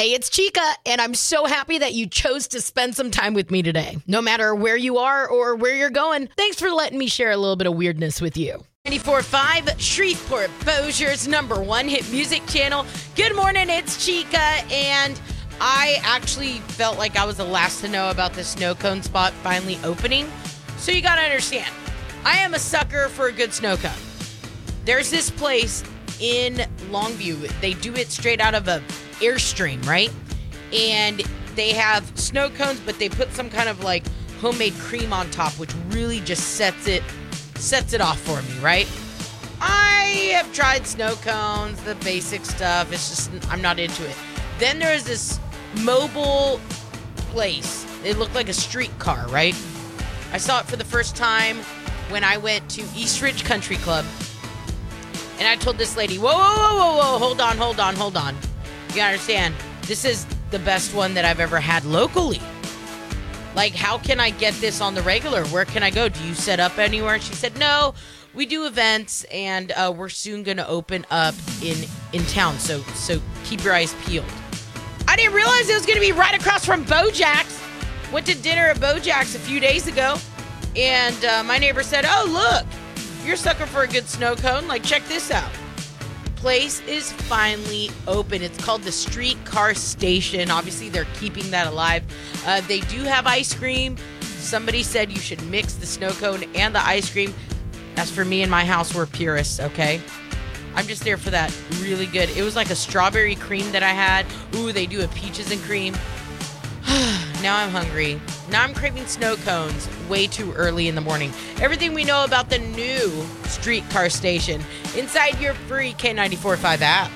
Hey, it's Chica, and I'm so happy that you chose to spend some time with me today. No matter where you are or where you're going, thanks for letting me share a little bit of weirdness with you. 94.5 Shreveport, Bossier's number one hit music channel. Good morning, it's Chica, and I actually felt like I was the last to know about this snow cone spot finally opening. So you gotta understand, I am a sucker for a good snow cone. There's this place in Longview. They do it straight out of a Airstream, right? And they have snow cones, but they put some kind of like homemade cream on top, which really just sets it off for me, right? I have tried snow cones, the basic stuff. It's just, I'm not into it. Then there's this mobile place. It looked like a streetcar, right? I saw it for the first time when I went to East Ridge Country Club. And I told this lady, whoa, hold on. You gotta understand, this is the best one that I've ever had locally. Like, how can I get this on the regular? Where can I go? Do you set up anywhere? She said, no, we do events, and we're soon going to open up in town, so keep your eyes peeled. I didn't realize it was going to be right across from BoJack's. Went to dinner at BoJack's a few days ago, and my neighbor said, oh, look, you're a sucker for a good snow cone. Like, check this out. Place is finally open. It's called the Streetcar Station. Obviously, they're keeping that alive. They do have ice cream. Somebody said you should mix the snow cone and the ice cream. As for me and my house, we're purists, okay? I'm just there for that. Really good. It was like a strawberry cream that I had. Ooh, they do a peaches and cream. Now I'm hungry. Now I'm craving snow cones way too early in the morning. Everything we know about the new Streetcar Station inside your free K94.5 app.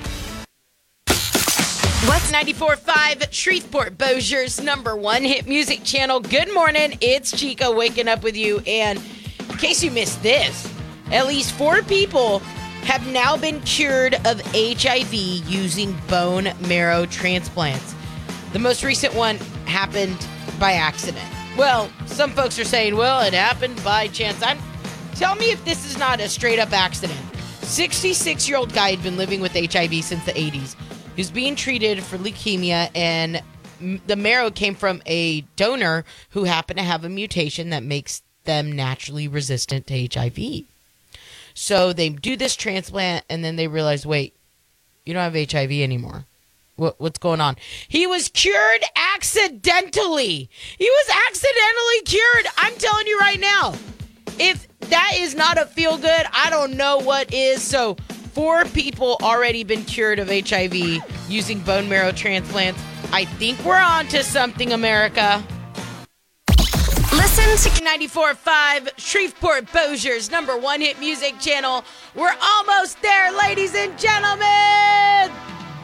What's 94.5 Shreveport, Bossier's number one hit music channel. Good morning. It's Chica waking up with you. And in case you missed this, at least 4 people have now been cured of HIV using bone marrow transplants. The most recent one happened by accident. Well, some folks are saying, well, it happened by chance. Tell me if this is not a straight-up accident. 66-year-old guy had been living with HIV since the 80s. He was being treated for leukemia, and the marrow came from a donor who happened to have a mutation that makes them naturally resistant to HIV. So they do this transplant, and then they realize, wait, you don't have HIV anymore. What's going on? He was cured accidentally. He was accidentally cured. I'm telling you right now, if that is not a feel good, I don't know what is. So 4 people already been cured of HIV using bone marrow transplants. I think we're on to something, America. Listen to 94.5 Shreveport, Bossier's number one hit music channel. We're almost there, ladies and gentlemen.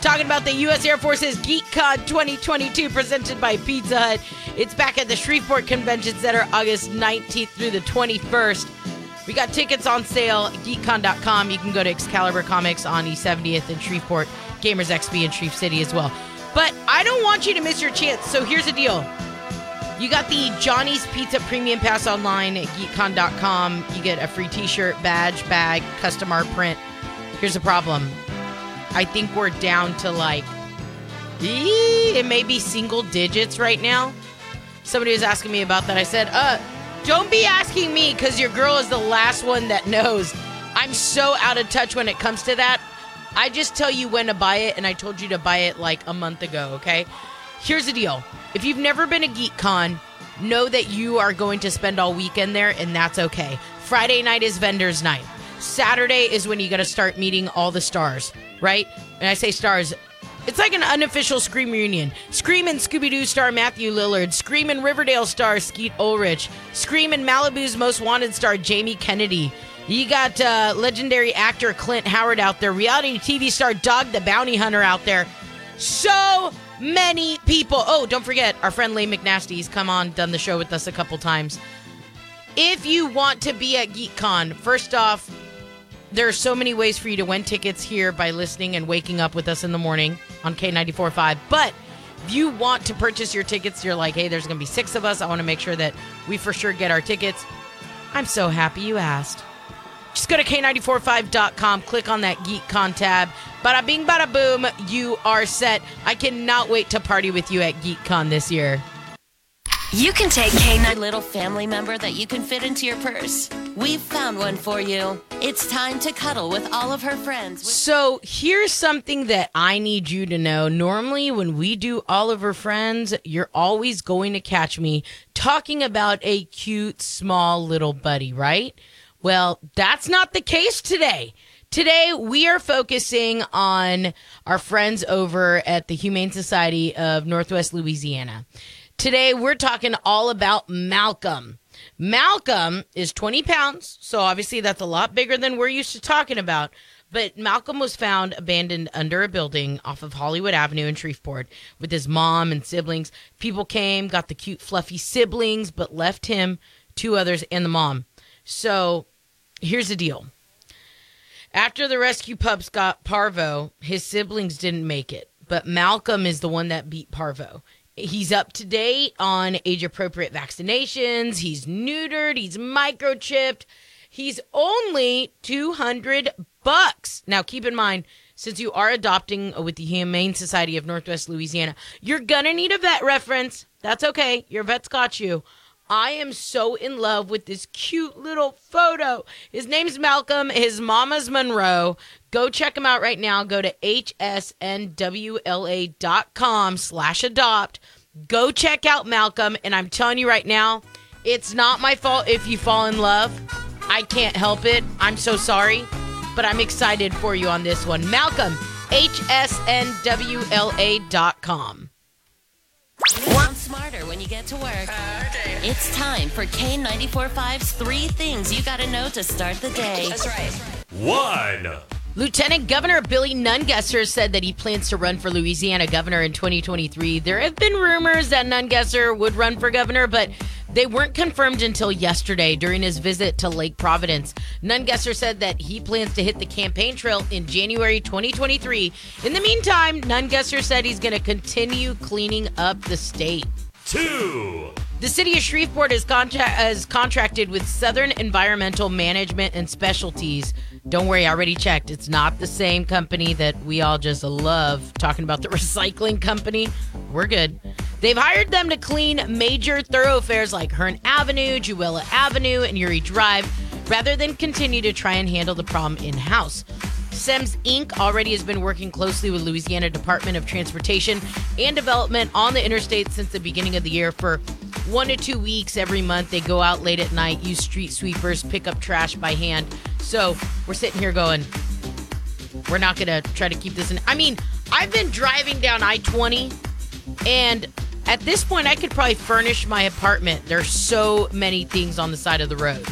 Talking about the U.S. Air Force's GeekCon 2022 presented by Pizza Hut. It's back at the Shreveport Convention Center August 19th through the 21st. We got tickets on sale at geekcon.com. You can go to Excalibur Comics on E70th in Shreveport, Gamers XP in Shreve City as well. But I don't want you to miss your chance, so here's the deal. You got the Johnny's Pizza Premium Pass online at geekcon.com. You get a free t-shirt, badge, bag, custom art print. Here's the problem. I think we're down to like, it may be single digits right now. Somebody was asking me about that. I said, don't be asking me because your girl is the last one that knows. I'm so out of touch when it comes to that. I just tell you when to buy it, and I told you to buy it like a month ago, okay? Here's the deal. If you've never been to GeekCon, know that you are going to spend all weekend there, and that's okay. Friday night is vendors night. Saturday is when you got to start meeting all the stars, right? And I say stars, it's like an unofficial Scream reunion. Screamin' Scooby-Doo star Matthew Lillard, Screamin' Riverdale star Skeet Ulrich, Screamin' Malibu's Most Wanted star Jamie Kennedy. You got legendary actor Clint Howard out there, reality TV star Doug the Bounty Hunter out there. So many people. Oh, don't forget, our friend Layne McNasty, he's come on, done the show with us a couple times. If you want to be at GeekCon, first off, there are so many ways for you to win tickets here by listening and waking up with us in the morning on K94.5. But if you want to purchase your tickets, you're like, hey, there's going to be 6 of us. I want to make sure that we for sure get our tickets. I'm so happy you asked. Just go to K945.com, click on that GeekCon tab. Bada bing, bada boom, you are set. I cannot wait to party with you at GeekCon this year. You can take K9, little family member that you can fit into your purse. We've found one for you. It's time to cuddle with all of her friends. So here's something that I need you to know. Normally when we do all of her friends, you're always going to catch me talking about a cute, small little buddy, right? Well, that's not the case today. Today, we are focusing on our friends over at the Humane Society of Northwest Louisiana. Today, we're talking all about Malcolm. Malcolm is 20 pounds, so obviously that's a lot bigger than we're used to talking about. But Malcolm was found abandoned under a building off of Hollywood Avenue in Shreveport with his mom and siblings. People came, got the cute, fluffy siblings, but left him, two others, and the mom. So here's the deal. After the rescue pups got Parvo, his siblings didn't make it, but Malcolm is the one that beat Parvo. He's up to date on age-appropriate vaccinations. He's neutered. He's microchipped. He's only $200. Now, keep in mind, since you are adopting with the Humane Society of Northwest Louisiana, you're going to need a vet reference. That's okay. Your vet's got you. I am so in love with this cute little photo. His name's Malcolm. His mama's Monroe. Go check him out right now. Go to hsnwla.com/adopt. Go check out Malcolm. And I'm telling you right now, it's not my fault if you fall in love. I can't help it. I'm so sorry. But I'm excited for you on this one. Malcolm, hsnwla.com. Want smarter when you get to work? Okay. It's time for K945's 3 things you gotta know to start the day. That's right. 1. Lieutenant Governor Billy Nungesser said that he plans to run for Louisiana governor in 2023. There have been rumors that Nungesser would run for governor, but they weren't confirmed until yesterday during his visit to Lake Providence. Nungesser said that he plans to hit the campaign trail in January 2023. In the meantime, Nungesser said he's going to continue cleaning up the state. 2. The city of Shreveport has contracted with Southern Environmental Management and Specialties. Don't worry, I already checked. It's not the same company that we all just love talking about, the recycling company. We're good. They've hired them to clean major thoroughfares like Hearn Avenue, Juella Avenue, and Uri Drive, rather than continue to try and handle the problem in-house. SEMS Inc. already has been working closely with Louisiana Department of Transportation and Development on the interstate since the beginning of the year. For 1 to 2 weeks every month, they go out late at night, use street sweepers, pick up trash by hand. So we're sitting here going, we're not going to try to keep this in. I mean, I've been driving down I-20, and at this point, I could probably furnish my apartment. There's so many things on the side of the road.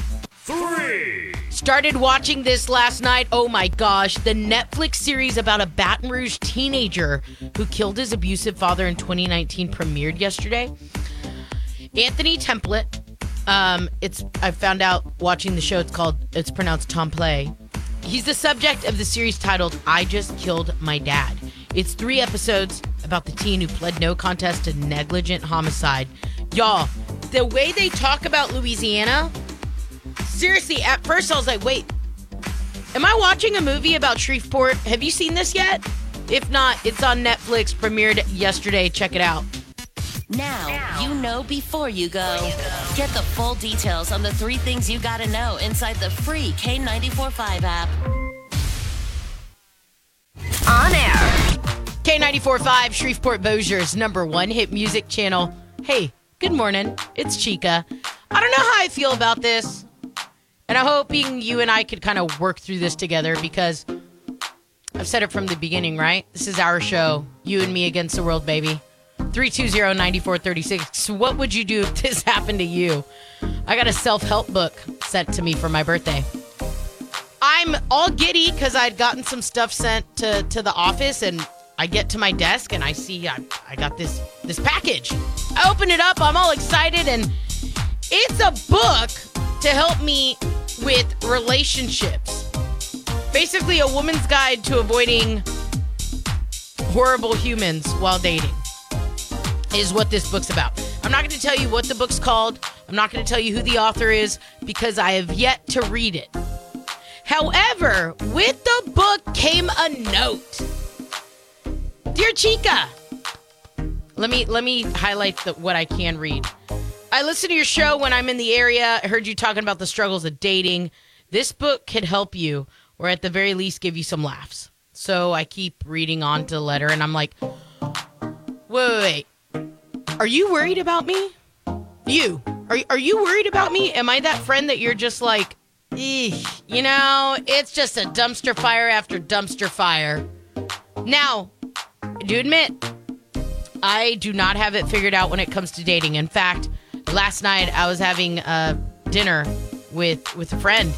3. Started watching this last night. Oh my gosh. The Netflix series about a Baton Rouge teenager who killed his abusive father in 2019 premiered yesterday. Anthony Templett. I found out watching the show, it's pronounced Templett. He's the subject of the series titled I Just Killed My Dad. It's 3 episodes about the teen who pled no contest to negligent homicide. Y'all, the way they talk about Louisiana, seriously, at first I was like, wait, am I watching a movie about Shreveport? Have you seen this yet? If not, it's on Netflix, premiered yesterday. Check it out. Now, you know before you go. Get the full details on the 3 things you gotta know inside the free K945 app. On air. K945, Shreveport Bossier's #1 hit music channel. Hey, good morning. It's Chica. I don't know how I feel about this, and I'm hoping you and I could kind of work through this together, because I've said it from the beginning, right? This is our show. You and me against the world, baby. 320-9436. What would you do if this happened to you? I got a self-help book sent to me for my birthday. I'm all giddy because I'd gotten some stuff sent to the office, and I get to my desk and I see I got this package. I open it up. I'm all excited, and it's a book to help me with relationships. Basically, a woman's guide to avoiding horrible humans while dating is what this book's about. I'm not going to tell you what the book's called. I'm not going to tell you who the author is, because I have yet to read it. However, with the book came a note. Dear Chica, let me highlight what I can read. I listen to your show when I'm in the area. I heard you talking about the struggles of dating. This book could help you, or at the very least give you some laughs. So I keep reading on to the letter, and I'm like, wait. Are you worried about me? You. Are you worried about me? Am I that friend that you're just like, eesh, you know, it's just a dumpster fire after dumpster fire. Now, I do admit, I do not have it figured out when it comes to dating. In fact, last night I was having dinner with a friend,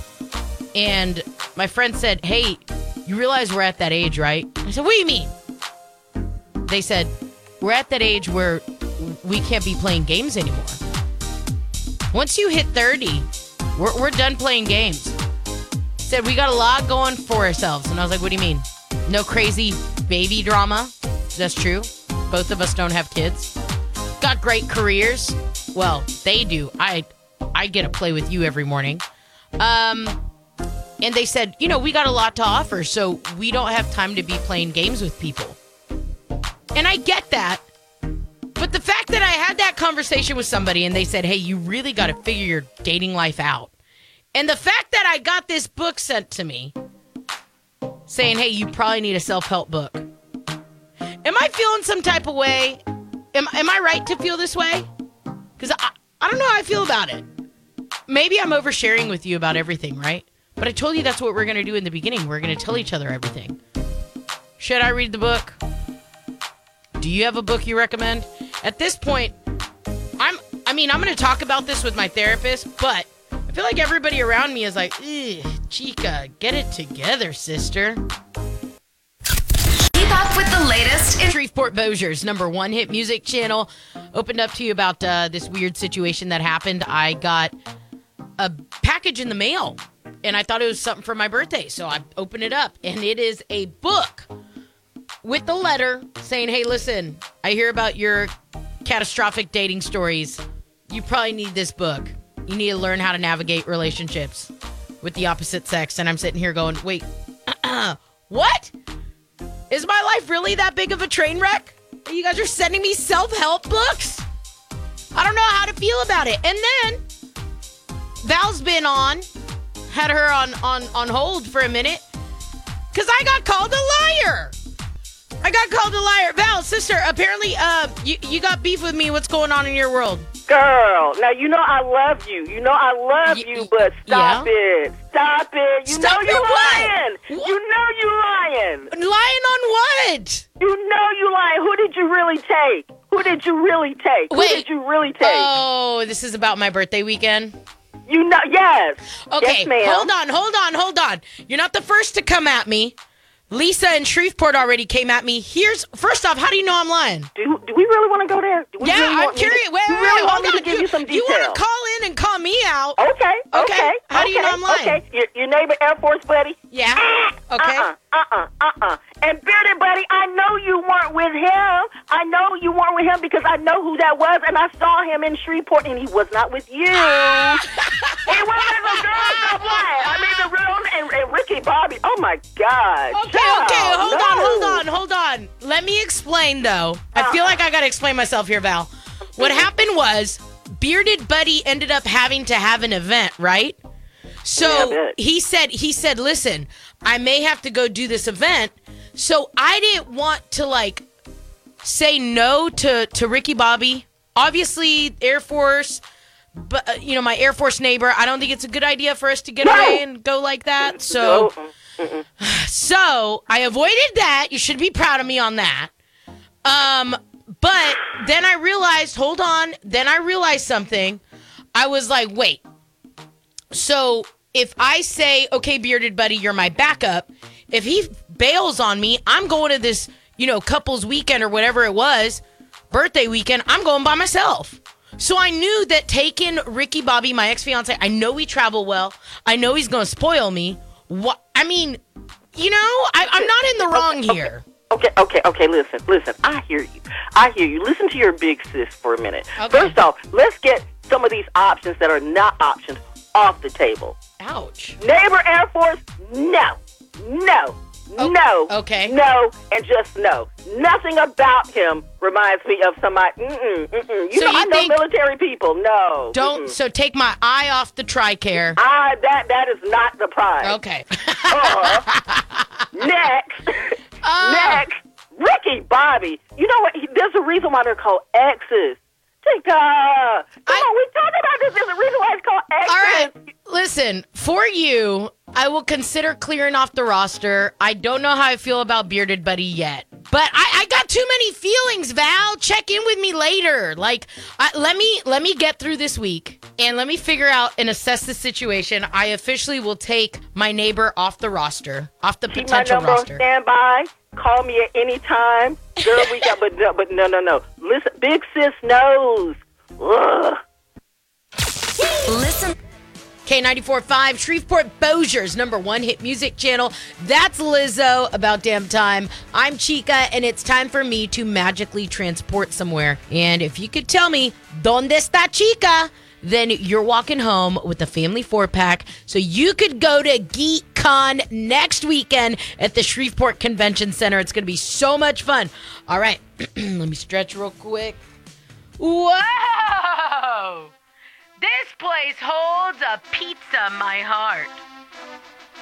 and my friend said, hey, you realize we're at that age, right? I said, what do you mean? They said, we're at that age where we can't be playing games anymore. Once you hit 30, we're done playing games. Said, we got a lot going for ourselves. And I was like, what do you mean? No crazy baby drama. That's true. Both of us don't have kids. Got great careers. Well, they do. I get to play with you every morning. And they said, you know, we got a lot to offer, so we don't have time to be playing games with people. And I get that. But the fact that I had that conversation with somebody and they said, hey, you really got to figure your dating life out. And the fact that I got this book sent to me saying, hey, you probably need a self-help book. Am I feeling some type of way? Am I right to feel this way? Because I don't know how I feel about it. Maybe I'm oversharing with you about everything, right? But I told you that's what we're going to do in the beginning. We're going to tell each other everything. Should I read the book? Do you have a book you recommend? At this point, I'm going to talk about this with my therapist, but I feel like everybody around me is like, Chica, get it together, sister. Keep up with the latest in Shreveport Bossier's #1 hit music channel. Opened up to you about this weird situation that happened. I got a package in the mail, and I thought it was something for my birthday, so I opened it up, and it is a book with the letter saying, hey, listen, I hear about your catastrophic dating stories. You probably need this book. You need to learn how to navigate relationships with the opposite sex. And I'm sitting here going, wait, what? Is my life really that big of a train wreck? You guys are sending me self-help books? I don't know how to feel about it. And then Val's been on, had her on hold for a minute because I got called a liar. I got called a liar. Val, sister, apparently you got beef with me. What's going on in your world? Girl, now you know I love you. You know I love you, but stop it. Stop it. You stop know you're lying. What? You know you're lying. Lying on what? You know you're lying. Who did you really take? Wait. Who did you really take? Oh, this is about my birthday weekend? You know, yes. Okay, yes, ma'am. Hold on. You're not the first to come at me. Lisa in Shreveport already came at me. First off, how do you know I'm lying? Do we really want to go there? I'm curious. Wait, hold on. Give you some detail. You want to call in and call me out? Okay. How do you know I'm lying? Okay, your neighbor Air Force buddy? Yeah. Okay. And Bearded buddy, I know you weren't with him. I know you weren't with him because I know who that was, and I saw him in Shreveport, and he was not with you. He was with the girls that lied. I mean, the real and Ricky Bobby. Oh, my God. Okay. Hold on. Let me explain, though. I feel like I got to explain myself here, Val. What happened was Bearded Buddy ended up having to have an event, right? So he said, listen, I may have to go do this event. So I didn't want to, like, say no to Ricky Bobby. Obviously, Air Force, but you know, my Air Force neighbor, I don't think it's a good idea for us to get away and go like that. So... No. So I avoided that. You should be proud of me on that. But then I realized, something. I was like, wait. So if I say, okay, Bearded Buddy, you're my backup. If he bails on me, I'm going to this, you know, couples weekend or whatever it was, birthday weekend. I'm going by myself. So I knew that taking Ricky Bobby, my ex-fiance, I know we travel well. I know he's going to spoil me. What? I mean, you know, I'm not in the wrong here. Okay, listen, I hear you. Listen to your big sis for a minute. Okay. First off, let's get some of these options that are not options off the table. Ouch. Neighbor Air Force, no. No. Oh, no. Okay. No, and just no. Nothing about him reminds me of somebody. You know, I know military people. No. Don't. Mm-mm. So take my eye off the TRICARE. That is not the prize. Okay. Next. Ricky Bobby. You know what? There's a reason why they're called exes. Chica. Come on, we talked about this. There's a reason why it's called exes. All right. Listen, for you, I will consider clearing off the roster. I don't know how I feel about Bearded Buddy yet. But I got too many feelings, Val. Check in with me later. Like, let me get through this week, and let me figure out and assess the situation. I officially will take my neighbor off the roster, off the potential roster. Stand by. Call me at any time. Girl, we got, but no. Listen, Big Sis knows. Ugh. Listen. K94.5, Shreveport Bossier's #1 hit music channel. That's Lizzo, About Damn Time. I'm Chica, and it's time for me to magically transport somewhere. And if you could tell me, ¿Dónde está Chica?, then you're walking home with a family 4-pack so you could go to GeekCon next weekend at the Shreveport Convention Center. It's going to be so much fun. All right, let me stretch real quick. Whoa! This place holds a pizza, my heart.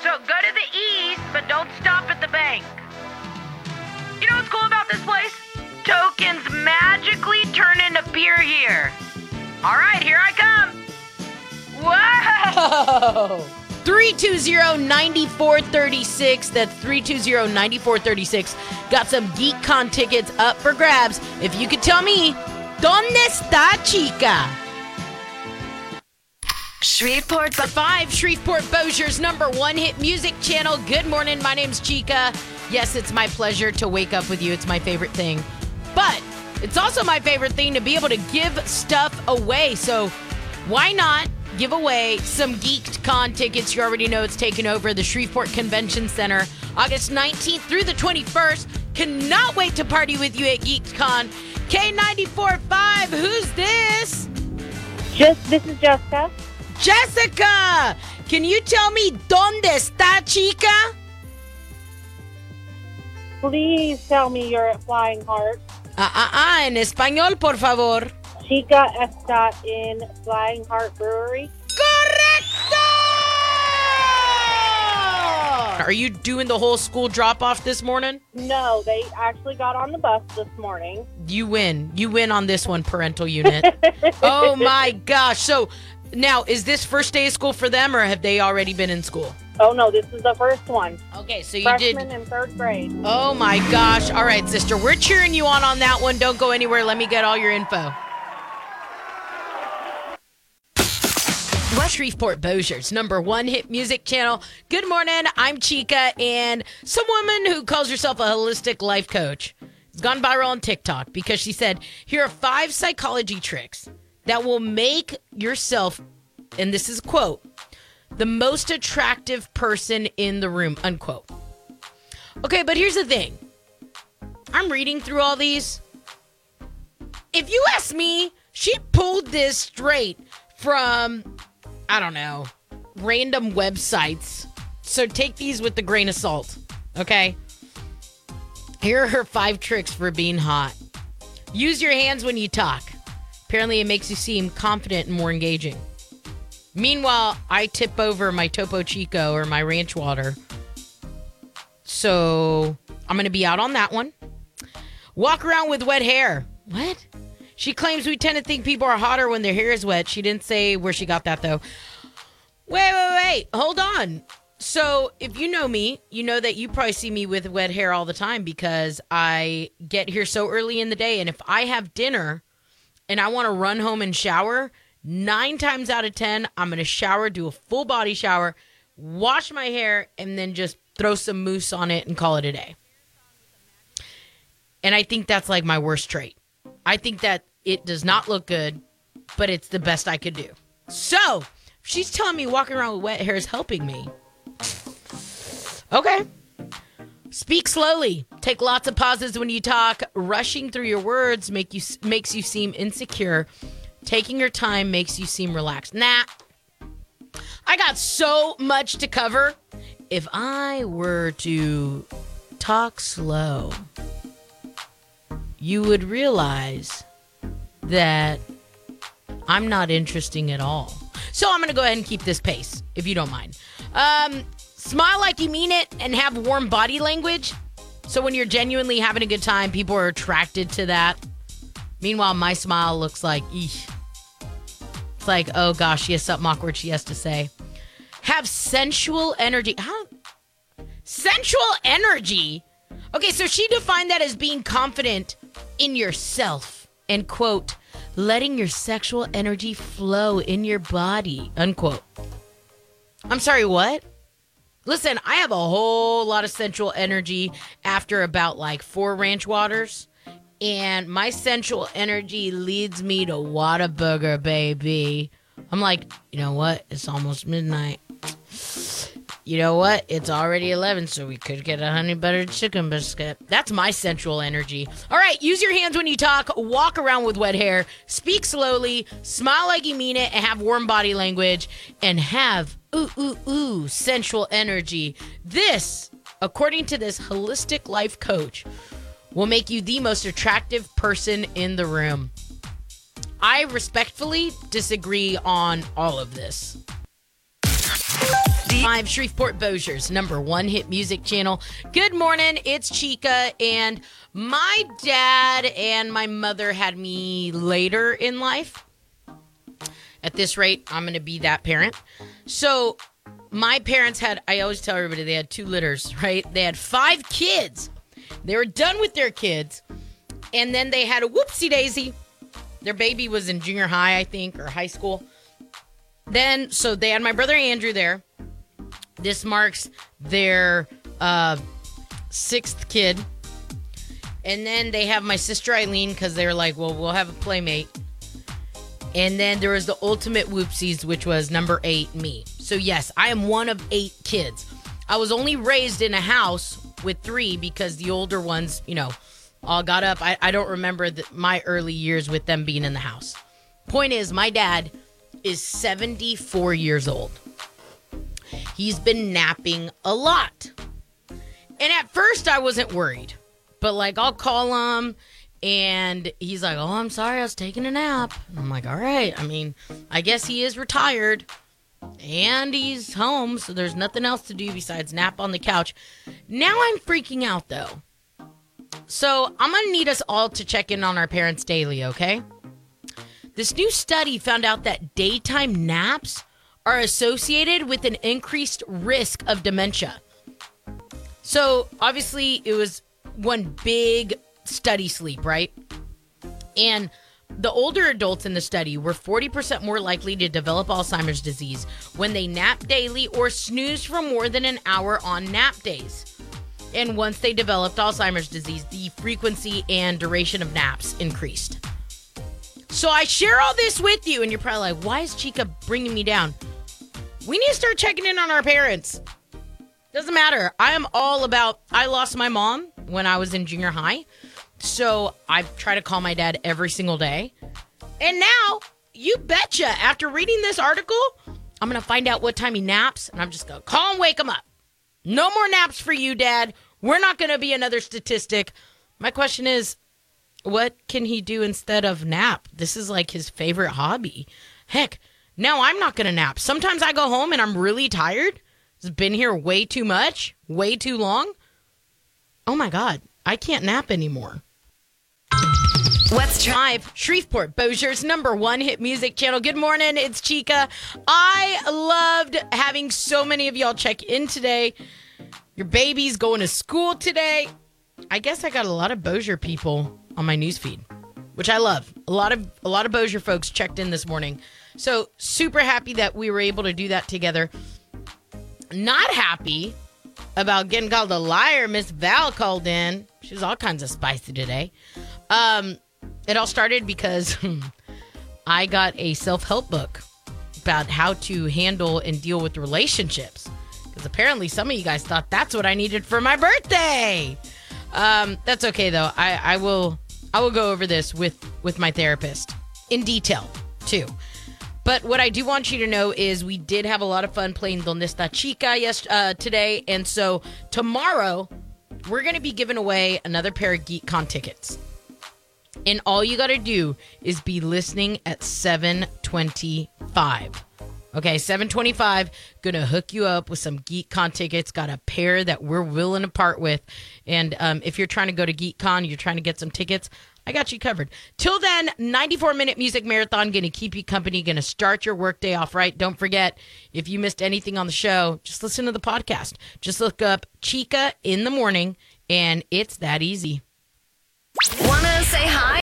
So go to the east, but don't stop at the bank. You know what's cool about this place? Tokens magically turn into beer here. All right, here I come. Whoa! 320-9436. That's 320-9436. Got some GeekCon tickets up for grabs. If you could tell me, ¿Dónde está Chica? Shreveport 5, Shreveport Bossier's #1 hit music channel. Good morning, my name's Chica. Yes, it's my pleasure to wake up with you. It's my favorite thing. But it's also my favorite thing to be able to give stuff away. So why not give away some GeekCon tickets? You already know it's taking over the Shreveport Convention Center, August 19th through the 21st. Cannot wait to party with you at GeekCon. K94.5, who's this? This is Jessica. Jessica, can you tell me ¿Dónde está Chica? Please tell me you're at Flying Heart. En español, por favor. Chica está in Flying Heart Brewery. Correcto! Are you doing the whole school drop-off this morning? No, they actually got on the bus this morning. You win. You win on this one, parental unit. Oh, my gosh. So... Now, is this first day of school for them, or have they already been in school? Oh, no, this is the first one. Okay, so you Freshman in third grade. Oh, my gosh. All right, sister, we're cheering you on that one. Don't go anywhere. Let me get all your info. Shreveport Bossier's #1 hit music channel. Good morning. I'm Chica, and some woman who calls herself a holistic life coach has gone viral on TikTok because she said, here are 5 psychology tricks that will make yourself, and this is a quote, the most attractive person in the room, unquote. Okay, but here's the thing. I'm reading through all these. If you ask me, she pulled this straight from, I don't know, random websites. So take these with a grain of salt, okay? Here are her 5 tricks for being hot. Use your hands when you talk. Apparently, it makes you seem confident and more engaging. Meanwhile, I tip over my Topo Chico or my ranch water. So I'm going to be out on that one. Walk around with wet hair. What? She claims we tend to think people are hotter when their hair is wet. She didn't say where she got that, though. Wait. Hold on. So if you know me, you know that you probably see me with wet hair all the time because I get here so early in the day. And if I have dinner... and I want to run home and shower, 9 times out of 10, I'm going to shower, do a full body shower, wash my hair, and then just throw some mousse on it and call it a day. And I think that's like my worst trait. I think that it does not look good, but it's the best I could do. So she's telling me walking around with wet hair is helping me. Okay. Speak slowly. Take lots of pauses when you talk. Rushing through your words makes you seem insecure. Taking your time makes you seem relaxed. Nah. I got so much to cover. If I were to talk slow, you would realize that I'm not interesting at all. So I'm going to go ahead and keep this pace, if you don't mind. Smile like you mean it and have warm body language. So when you're genuinely having a good time, people are attracted to that. Meanwhile, my smile looks like, eesh. It's like, oh gosh, she has something awkward she has to say. Have sensual energy. How? Sensual energy? Okay, so she defined that as being confident in yourself and, quote, letting your sexual energy flow in your body, unquote. I'm sorry, what? Listen, I have a whole lot of sensual energy after about like 4 ranch waters. And my sensual energy leads me to Whataburger, baby. I'm like, you know what? It's almost midnight. You know what? It's already 11, so we could get a honey buttered chicken biscuit. That's my sensual energy. All right, use your hands when you talk. Walk around with wet hair. Speak slowly. Smile like you mean it. And have warm body language. And have, ooh, ooh, ooh, sensual energy. This, according to this holistic life coach, will make you the most attractive person in the room. I respectfully disagree on all of this. 5 Shreveport Bossier's #1 hit music channel. Good morning, it's Chica, and my dad and my mother had me later in life. At this rate, I'm going to be that parent. So my parents had, I always tell everybody, they had 2 litters, right? They had 5 kids. They were done with their kids, and then they had a whoopsie daisy. Their baby was in junior high, I think, or high school. Then, so they had my brother Andrew there. This marks their 6th kid. And then they have my sister Eileen, because they were like, well, we'll have a playmate. And then there was the ultimate whoopsies, which was number 8, me. So yes, I am one of 8 kids. I was only raised in a house with 3 because the older ones, you know, all got up. I don't remember my early years with them being in the house. Point is, my dad is 74 years old. He's been napping a lot. And at first I wasn't worried, but like I'll call him and he's like, oh, I'm sorry, I was taking a nap. And I'm like, all right. I mean, I guess he is retired and he's home. So there's nothing else to do besides nap on the couch. Now I'm freaking out though. So I'm going to need us all to check in on our parents daily. Okay. This new study found out that daytime naps are associated with an increased risk of dementia. So obviously it was one big study sleep, right? And the older adults in the study were 40% more likely to develop Alzheimer's disease when they nap daily or snooze for more than an hour on nap days. And once they developed Alzheimer's disease, the frequency and duration of naps increased. So I share all this with you, and you're probably like, why is Chica bringing me down? We need to start checking in on our parents. Doesn't matter. I am all about, I lost my mom when I was in junior high. So I try to call my dad every single day. And now, you betcha, after reading this article, I'm going to find out what time he naps. And I'm just going to call and wake him up. No more naps for you, Dad. We're not going to be another statistic. My question is, what can he do instead of nap? This is like his favorite hobby. Heck, no, I'm not going to nap. Sometimes I go home and I'm really tired. It's been here way too much, way too long. Oh my God, I can't nap anymore. What's 5 Shreveport Bossier's #1 hit music channel. Good morning, it's Chica. I loved having so many of y'all check in today. Your baby's going to school today. I guess I got a lot of Bossier people on my newsfeed, which I love. A lot of Bossier folks checked in this morning. So super happy that we were able to do that together. Not happy about getting called a liar. Miss Val called in. She was all kinds of spicy today. It all started because I got a self-help book about how to handle and deal with relationships. Because apparently some of you guys thought that's what I needed for my birthday. That's okay though. I will go over this with my therapist in detail, too. But what I do want you to know is we did have a lot of fun playing Donde Está Chica today. And so tomorrow, we're going to be giving away another pair of GeekCon tickets. And all you got to do is be listening at 7:25. Okay, 7:25, gonna hook you up with some GeekCon tickets. Got a pair that we're willing to part with. And if you're trying to go to GeekCon, you're trying to get some tickets, I got you covered. Till then, 94-minute music marathon, gonna keep you company, gonna start your workday off right. Don't forget, if you missed anything on the show, just listen to the podcast. Just look up Chica in the morning, and it's that easy.